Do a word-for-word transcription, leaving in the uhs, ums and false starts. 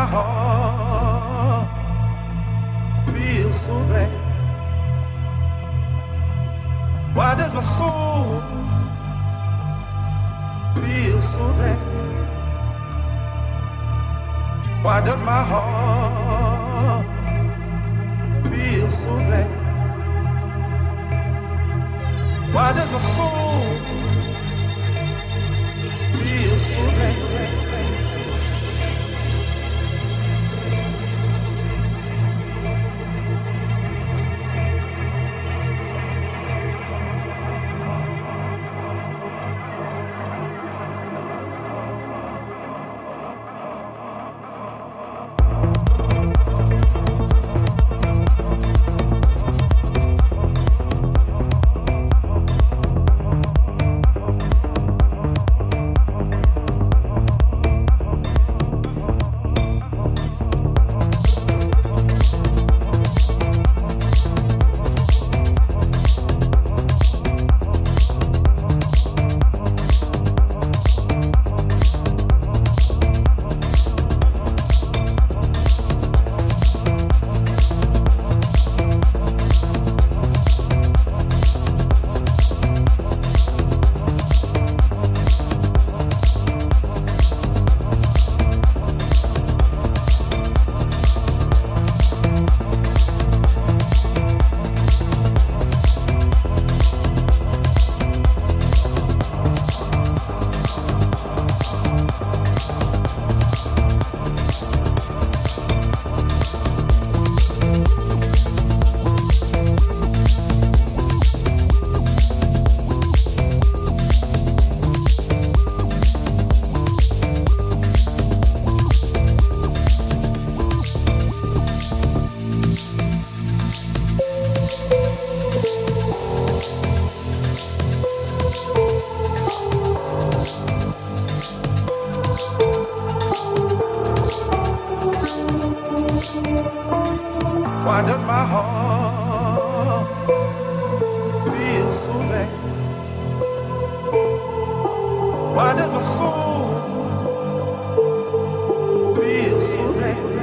my heart feel so bad? Why does my soul feel so bad? Why does my heart feel so bad? Why does my soul feel so bad? Why does my soul feel so bad?